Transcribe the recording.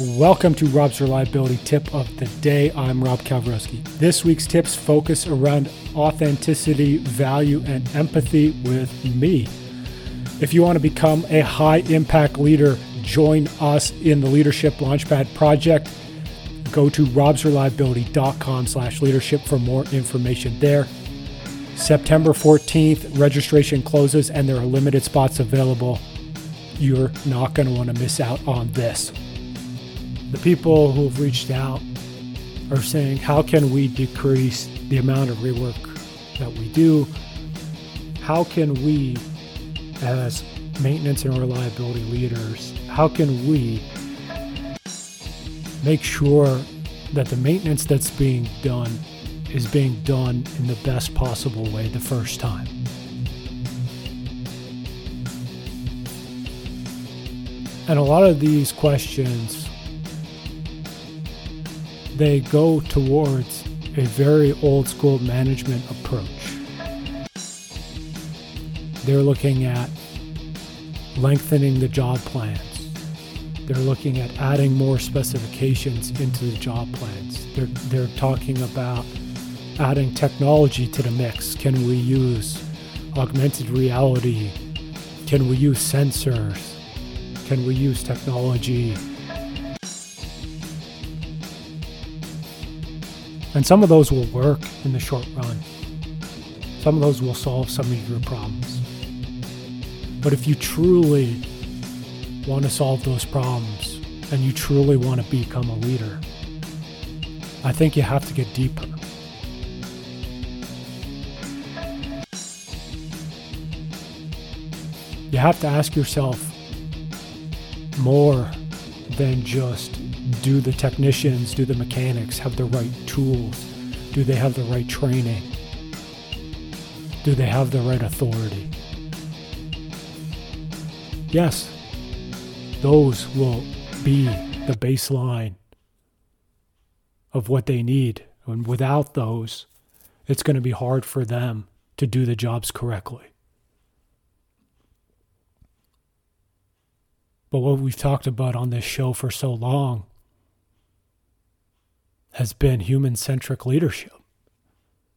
Welcome to Rob's Reliability Tip of the Day. I'm Rob Kalveruski. This week's tips focus around authenticity, value, and empathy with me. If you want to become a high-impact leader, join us in the Leadership Launchpad Project. Go to robsreliability.com/leadership for more information there. September 14th, registration closes and there are limited spots available. You're not going to want to miss out on this. The people who have reached out are saying, how can we decrease the amount of rework that we do? How can we, as maintenance and reliability leaders, how can we make sure that the maintenance that's being done is being done in the best possible way the first time? And a lot of these questions, they go towards a very old school management approach. They're looking at lengthening the job plans. They're looking at adding more specifications into the job plans. They're talking about adding technology to the mix. Can we use augmented reality? Can we use sensors? Can we use technology? And some of those will work in the short run. Some of those will solve some of your problems. But if you truly want to solve those problems and you truly want to become a leader, I think you have to get deeper. You have to ask yourself more than just, do the technicians, do the mechanics have the right tools? Do they have the right training? Do they have the right authority? Yes, those will be the baseline of what they need. And without those, it's going to be hard for them to do the jobs correctly. But what we've talked about on this show for so long has been human-centric leadership.